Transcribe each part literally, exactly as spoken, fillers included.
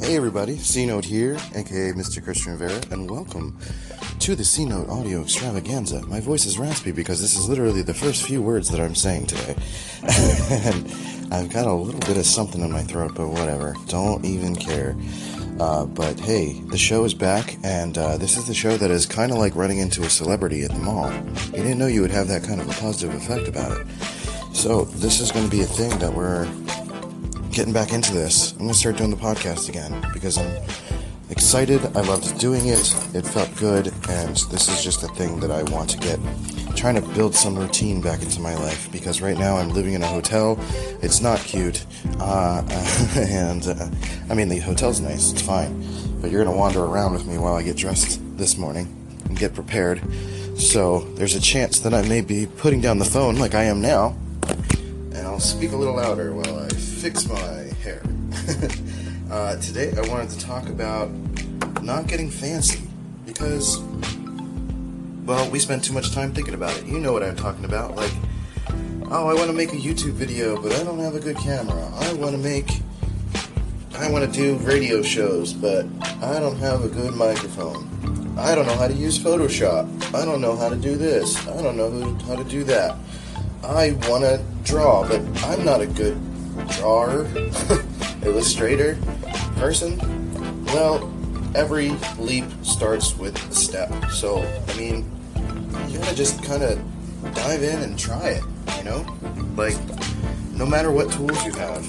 Hey everybody, C-Note here, aka Mister Christian Rivera, and welcome to the C-Note Audio Extravaganza. My voice is raspy because this is literally the first few words that I'm saying today. And I've got a little bit of something in my throat, but whatever. Don't even care. Uh, but hey, the show is back, and uh, this is the show that is kind of like running into a celebrity at the mall. You didn't know you would have that kind of a positive effect about it. So this is going to be a thing that we're getting back into this. I'm going to start doing the podcast again because I'm excited. I loved doing it. It felt good, and this is just a thing that I want to get. I'm trying to build some routine back into my life because right now I'm living in a hotel. It's not cute. Uh, and, uh, I mean, the hotel's nice. It's fine. But you're going to wander around with me while I get dressed this morning and get prepared. So there's a chance that I may be putting down the phone like I am now. And I'll speak a little louder while I fix my hair. uh, today I wanted to talk about not getting fancy because, well, we spent too much time thinking about it. You know what I'm talking about. Like, oh, I want to make a YouTube video, but I don't have a good camera. I want to make, I want to do radio shows, but I don't have a good microphone. I don't know how to use Photoshop. I don't know how to do this. I don't know how to do that. I want to draw, but I'm not a good drawer, illustrator, person. Well, every leap starts with a step. So, I mean, you gotta just kind of dive in and try it, you know? Like, no matter what tools you have.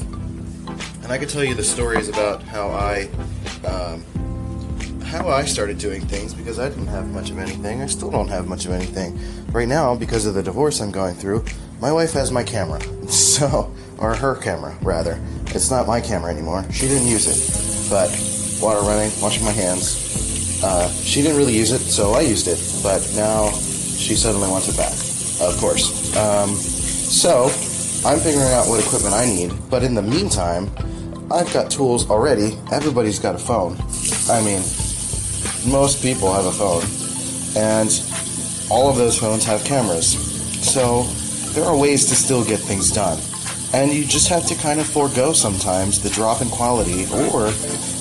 And I could tell you the stories about how I, um, how I started doing things because I didn't have much of anything. I still don't have much of anything. Right now, because of the divorce I'm going through, my wife has my camera, so, or her camera, rather. It's not my camera anymore. She didn't use it, but water running, washing my hands. Uh, she didn't really use it, so I used it, but now she suddenly wants it back, of course. Um, so, I'm figuring out what equipment I need, but in the meantime, I've got tools already. Everybody's got a phone. I mean, most people have a phone, and all of those phones have cameras, so there are ways to still get things done, and you just have to kind of forego sometimes the drop in quality, or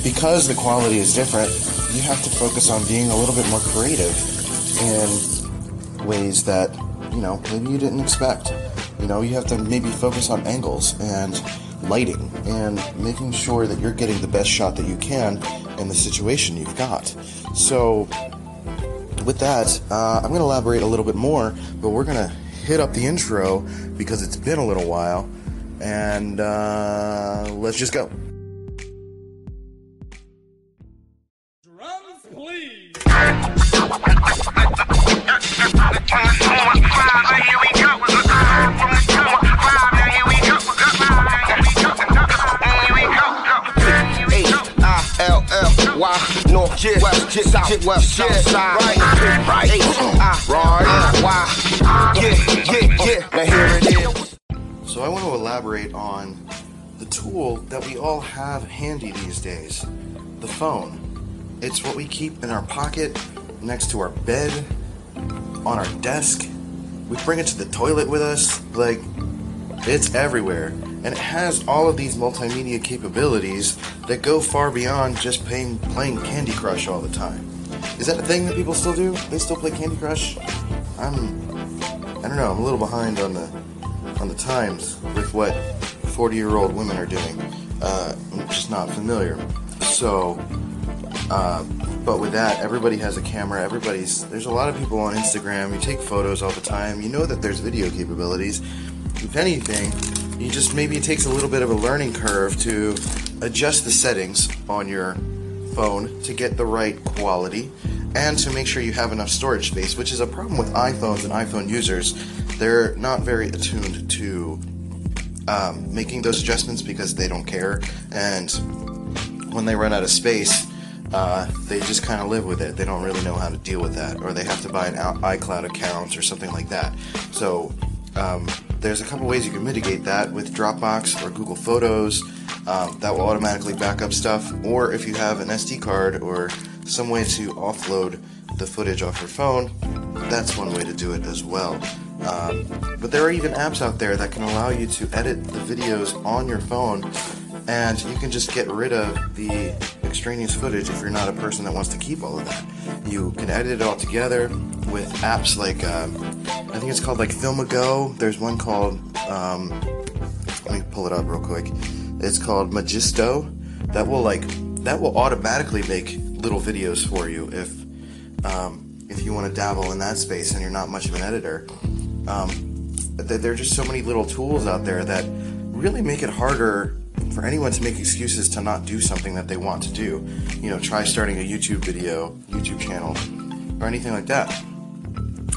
because the quality is different, you have to focus on being a little bit more creative in ways that, you know, maybe you didn't expect. You know, you have to maybe focus on angles and lighting and making sure that you're getting the best shot that you can in the situation you've got. So with that, uh, I'm going to elaborate a little bit more, but we're going to hit up the intro because it's been a little while, and uh, let's just go. Drums, please. North, west, south, west, south side, right, right, right, right, yeah, yeah, yeah, now here it is. So I want to elaborate on the tool that we all have handy these days, the phone. It's what we keep in our pocket, next to our bed, on our desk, we bring it to the toilet with us, like, it's everywhere. And it has all of these multimedia capabilities that go far beyond just playing, playing Candy Crush all the time. Is that a thing that people still do? They still play Candy Crush? I'm, I don't know, I'm a little behind on the on the times with what forty-year-old women are doing. Uh, I'm just not familiar. So, uh, but with that, everybody has a camera. Everybody's, there's a lot of people on Instagram. You take photos all the time. You know that there's video capabilities. If anything, you just maybe it takes a little bit of a learning curve to adjust the settings on your phone to get the right quality and to make sure you have enough storage space, which is a problem with iPhones and iPhone users. They're not very attuned to um, making those adjustments because they don't care, and when they run out of space, uh, they just kind of live with it. They don't really know how to deal with that, or they have to buy an iCloud account or something like that. So um, there's a couple ways you can mitigate that with Dropbox or Google Photos. Um, that will automatically back up stuff. Or if you have an S D card or some way to offload the footage off your phone, that's one way to do it as well. Um, but there are even apps out there that can allow you to edit the videos on your phone, and you can just get rid of the extraneous footage if you're not a person that wants to keep all of that. You can edit it all together with apps like, uh, I think it's called like Filmago. There's one called, um, let me pull it up real quick. It's called Magisto. That will like, that will automatically make little videos for you if, um, if you want to dabble in that space and you're not much of an editor. Um, there are just so many little tools out there that really make it harder for anyone to make excuses to not do something that they want to do. You know, try starting a YouTube video, YouTube channel, or anything like that.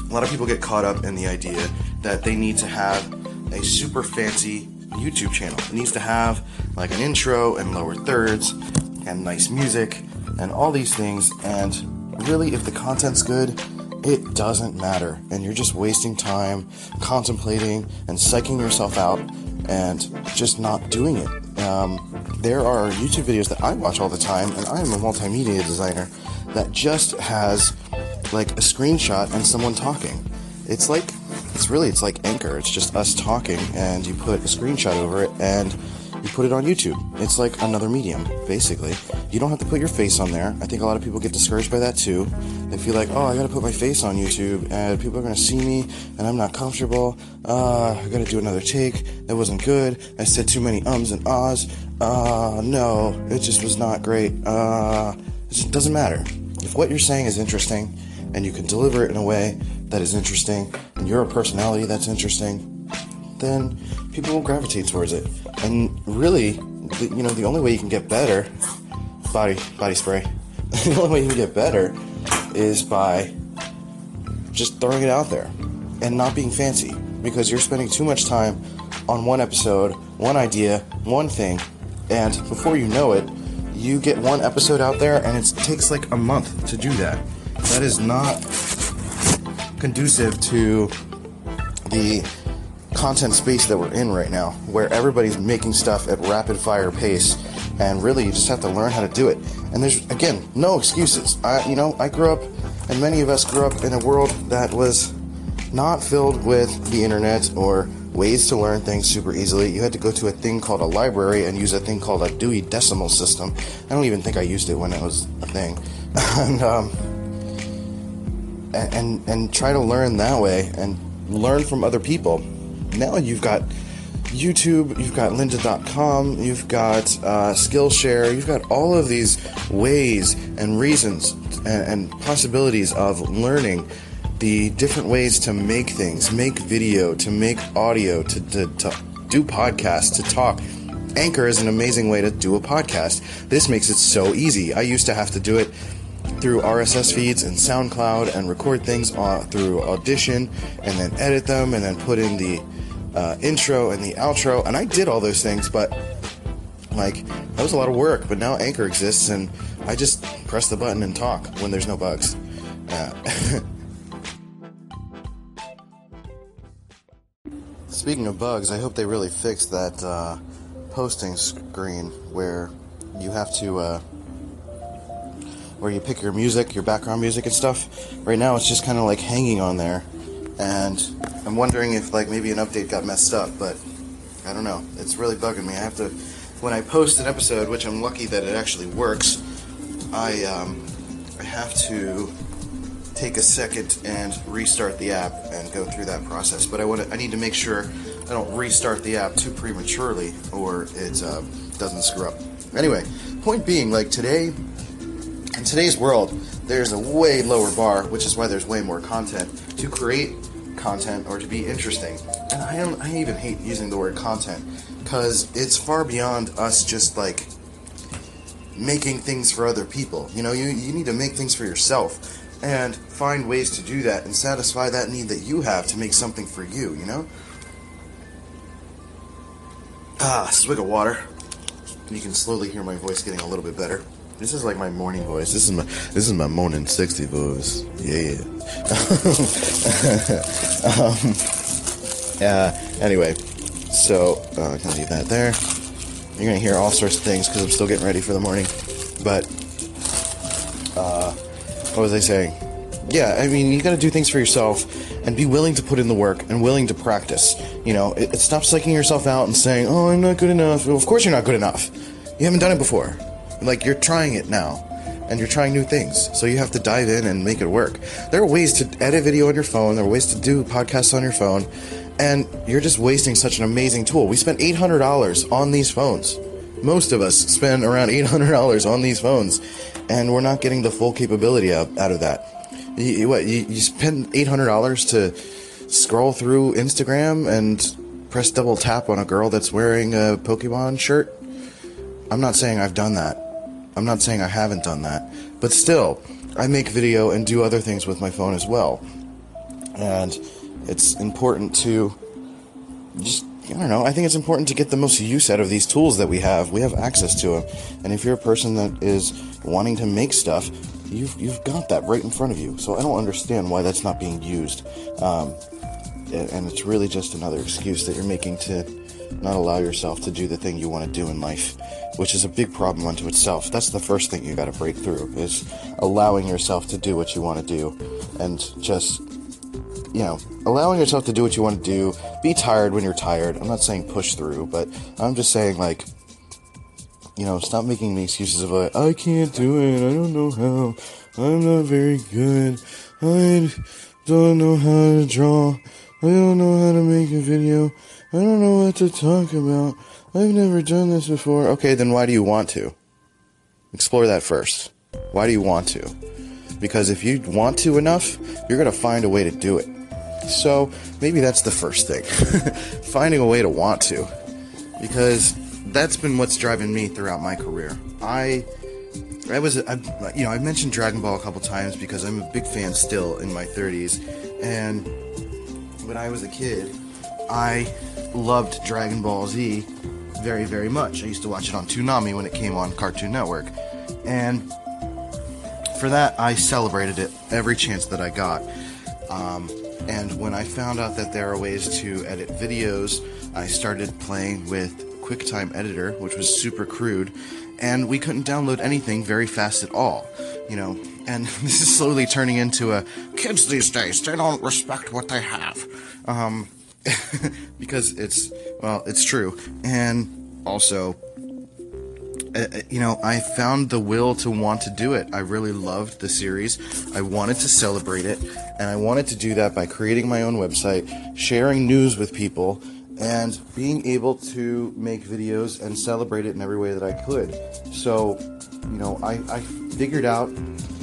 A lot of people get caught up in the idea that they need to have a super fancy YouTube channel. It needs to have like an intro and lower thirds and nice music and all these things. And really, if the content's good, it doesn't matter. And you're just wasting time contemplating and psyching yourself out and just not doing it. Um, there are YouTube videos that I watch all the time, and I'm a multimedia designer, that just has like a screenshot and someone talking. It's like, it's really, it's like Anchor. It's just us talking, and you put a screenshot over it, and you put it on YouTube. It's like another medium, basically. You don't have to put your face on there. I think a lot of people get discouraged by that too. They feel like, oh, I gotta put my face on YouTube, and people are gonna see me, and I'm not comfortable. Uh, I gotta do another take. That wasn't good. I said too many ums and ahs. Uh, no, it just was not great. Uh, it just doesn't matter. If what you're saying is interesting, and you can deliver it in a way that is interesting, and you're a personality that's interesting, then people will gravitate towards it. And really, the, you know, the only way you can get better, body body spray, the only way you can get better is by just throwing it out there and not being fancy, because you're spending too much time on one episode, one idea, one thing, and before you know it, you get one episode out there, and it takes like a month to do that. That is not conducive to the content space that we're in right now, where everybody's making stuff at rapid fire pace, and really you just have to learn how to do it. And there's, again, no excuses. I, you know, I grew up, and many of us grew up in a world that was not filled with the internet or ways to learn things super easily. You had to go to a thing called a library and use a thing called a Dewey Decimal System. I don't even think I used it when it was a thing. and, um, and, and, and try to learn that way and learn from other people. Now you've got YouTube, you've got lynda dot com, you've got uh, Skillshare, you've got all of these ways and reasons and, and possibilities of learning the different ways to make things, make video, to make audio, to, to, to do podcasts, to talk. Anchor is an amazing way to do a podcast. This makes it so easy. I used to have to do it through R S S feeds and SoundCloud and record things uh, through Audition and then edit them and then put in the uh, intro and the outro. And I did all those things, but like, that was a lot of work. But now Anchor exists, and I just press the button and talk when there's no bugs. Uh, Speaking of bugs, I hope they really fix that uh, posting screen where you have to... Uh, where you pick your music, your background music and stuff. Right now it's just kind of like hanging on there, and I'm wondering if like maybe an update got messed up, but I don't know. It's really bugging me. I have to, when I post an episode, which I'm lucky that it actually works, I um, I have to take a second and restart the app and go through that process. But I want to, I need to make sure I don't restart the app too prematurely, or it uh, doesn't screw up. Anyway, point being, like today. In today's world, there's a way lower bar, which is why there's way more content, to create content or to be interesting. And I, am, I even hate using the word content, because it's far beyond us just, like, making things for other people. You know, you, you need to make things for yourself and find ways to do that and satisfy that need that you have to make something for you, you know? Ah, swig of water. You can slowly hear my voice getting a little bit better. This is like my morning voice. This is my this is my morning sixty voice. Yeah. um, uh, anyway, so uh, I'm gonna leave that there. You're gonna hear all sorts of things because I'm still getting ready for the morning. But uh, what was I saying? Yeah, I mean, you gotta do things for yourself and be willing to put in the work and willing to practice. You know, it, it stops psyching yourself out and saying, "Oh, I'm not good enough." Well, of course you're not good enough. You haven't done it before. Like, you're trying it now, and you're trying new things, so you have to dive in and make it work. There are ways to edit video on your phone. There are ways to do podcasts on your phone, and you're just wasting such an amazing tool. We spent eight hundred dollars on these phones. Most of us spend around eight hundred dollars on these phones, and we're not getting the full capability out of that. You, what, you, you spend eight hundred dollars to scroll through Instagram and press double tap on a girl that's wearing a Pokemon shirt? I'm not saying I've done that. I'm not saying I haven't done that. But still, I make video and do other things with my phone as well. And it's important to just, I don't know, I think it's important to get the most use out of these tools that we have. We have access to them. And if you're a person that is wanting to make stuff, You've, you've got that right in front of you. So I don't understand why that's not being used. Um, and it's really just another excuse that you're making to not allow yourself to do the thing you want to do in life, which is a big problem unto itself. That's the first thing you got to break through, is allowing yourself to do what you want to do. And just, you know, allowing yourself to do what you want to do. Be tired when you're tired. I'm not saying push through, but I'm just saying, like, you know, stop making the excuses of, like, I can't do it, I don't know how, I'm not very good, I don't know how to draw, I don't know how to make a video, I don't know what to talk about, I've never done this before. Okay, then why do you want to? Explore that first. Why do you want to? Because if you want to enough, you're going to find a way to do it. So, maybe that's the first thing. Finding a way to want to. Because that's been what's driving me throughout my career. I, I was, I, you know, I mentioned Dragon Ball a couple times because I'm a big fan still in my thirties. And when I was a kid, I loved Dragon Ball Z very, very much. I used to watch it on Toonami when it came on Cartoon Network. And for that, I celebrated it every chance that I got. Um, and when I found out that there are ways to edit videos, I started playing with QuickTime Editor, which was super crude, and we couldn't download anything very fast at all, you know, and this is slowly turning into a, kids these days, they don't respect what they have, um, because it's, well, it's true, and also, uh, you know, I found the will to want to do it. I really loved the series, I wanted to celebrate it, and I wanted to do that by creating my own website, sharing news with people, and being able to make videos and celebrate it in every way that I could. So, you know, I, I figured out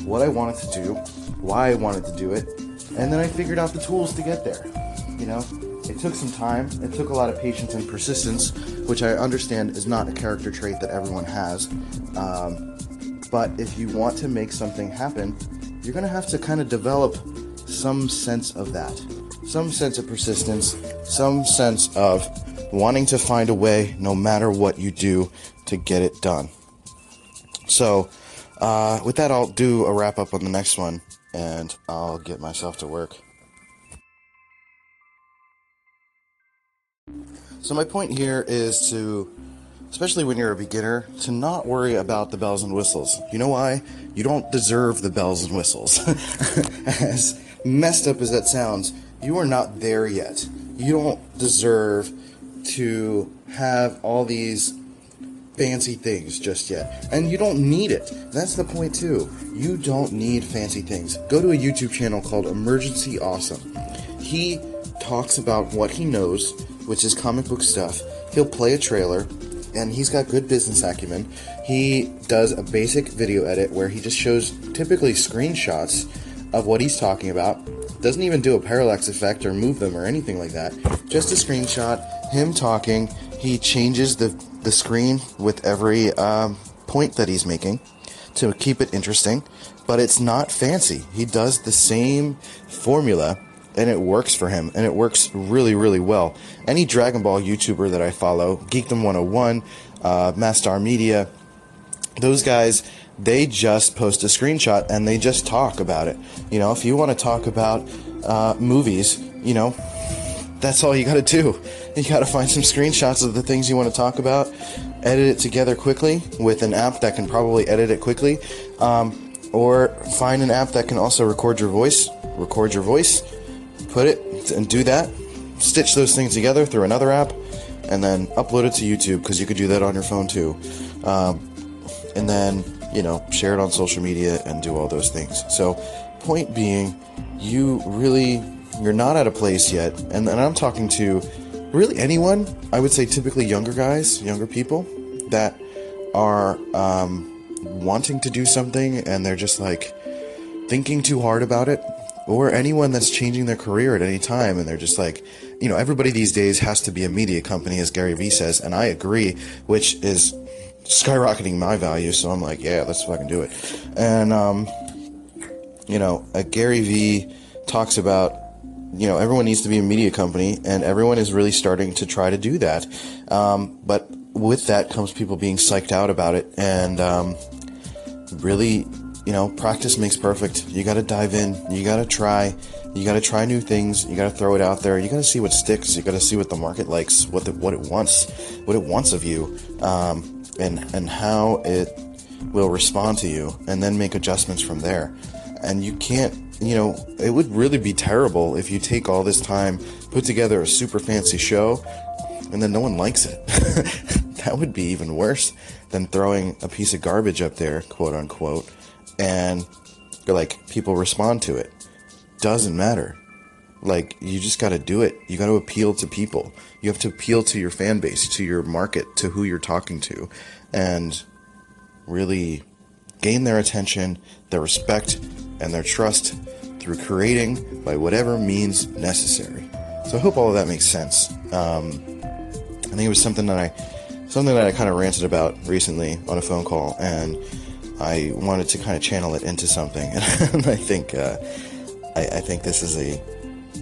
what I wanted to do, why I wanted to do it, and then I figured out the tools to get there. You know, it took some time, it took a lot of patience and persistence, which I understand is not a character trait that everyone has. Um, but if you want to make something happen, you're going to have to kind of develop some sense of that. Some sense of persistence, some sense of wanting to find a way, no matter what you do, to get it done. So, uh, with that, I'll do a wrap-up on the next one, and I'll get myself to work. So my point here is to, especially when you're a beginner, to not worry about the bells and whistles. You know why? You don't deserve the bells and whistles. As messed up as that sounds, you are not there yet. You don't deserve to have all these fancy things just yet. And you don't need it. That's the point, too. You don't need fancy things. Go to a YouTube channel called Emergency Awesome. He talks about what he knows, which is comic book stuff. He'll play a trailer, and he's got good business acumen. He does a basic video edit where he just shows typically screenshots of what he's talking about. Doesn't even do a parallax effect or move them or anything like that. Just a screenshot, him talking. He changes the the screen with every um, point that he's making to keep it interesting, but it's not fancy. He does the same formula, and it works for him, and it works really, really well. Any Dragon Ball YouTuber that I follow, Geekdom one oh one, uh, Mastar Media, those guys, they just post a screenshot and they just talk about it. You know, if you want to talk about uh, movies, you know, that's all you got to do. You got to find some screenshots of the things you want to talk about, edit it together quickly with an app that can probably edit it quickly, um, or find an app that can also record your voice, record your voice, put it and do that, stitch those things together through another app, and then upload it to YouTube because you could do that on your phone too. Um, and then, you know, share it on social media and do all those things. So point being, you really, you're not at a place yet, and, and I'm talking to really anyone, I would say typically younger guys, younger people that are um, wanting to do something and they're just like thinking too hard about it, or anyone that's changing their career at any time and they're just like, you know, everybody these days has to be a media company, as Gary Vee says, and I agree, which is skyrocketing my value, so I'm like, yeah, let's fucking do it. And, um, you know, uh, Gary Vee talks about, you know, everyone needs to be a media company, and everyone is really starting to try to do that. Um, but with that comes people being psyched out about it, and um, really, you know, practice makes perfect. You got to dive in. You got to try. You got to try new things. You got to throw it out there. You got to see what sticks. You got to see what the market likes, what the, what it wants, what it wants of you, um, and and how it will respond to you, and then make adjustments from there. And you can't, you know, it would really be terrible if you take all this time, put together a super fancy show, and then no one likes it. That would be even worse than throwing a piece of garbage up there, quote unquote, and you're like, people respond to it. Doesn't matter. Like, you just got to do it. You got to appeal to people. You have to appeal to your fan base, to your market, to who you're talking to, and really gain their attention, their respect, and their trust through creating by whatever means necessary. So I hope all of that makes sense. Um, I think it was something that I, something that I kind of ranted about recently on a phone call, and I wanted to kind of channel it into something. And I think, uh, I, I think this is a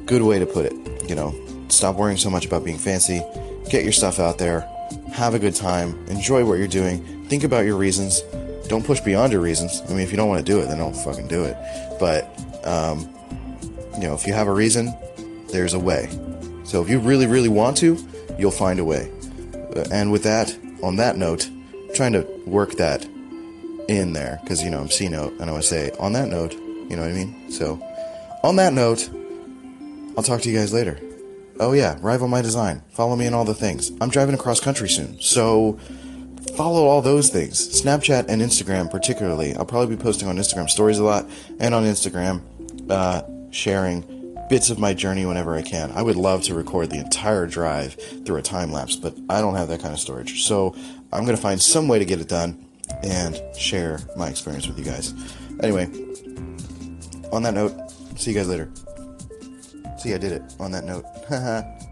good way to put it. You know, stop worrying so much about being fancy. Get your stuff out there. Have a good time. Enjoy what you're doing. Think about your reasons. Don't push beyond your reasons. I mean, if you don't want to do it, then don't fucking do it. But, um, you know, if you have a reason, there's a way. So if you really, really want to, you'll find a way. And with that, on that note, I'm trying to work that in there, because, you know, I'm C-Note, and I want to say, on that note, you know what I mean? So, on that note, I'll talk to you guys later. Oh yeah, rival my design. Follow me on all the things. I'm driving across country soon, so follow all those things. Snapchat and Instagram particularly. I'll probably be posting on Instagram stories a lot, and on Instagram, uh, sharing bits of my journey whenever I can. I would love to record the entire drive through a time lapse, but I don't have that kind of storage. So I'm going to find some way to get it done and share my experience with you guys. Anyway, on that note, see you guys later. See, I did it. On that note. Haha.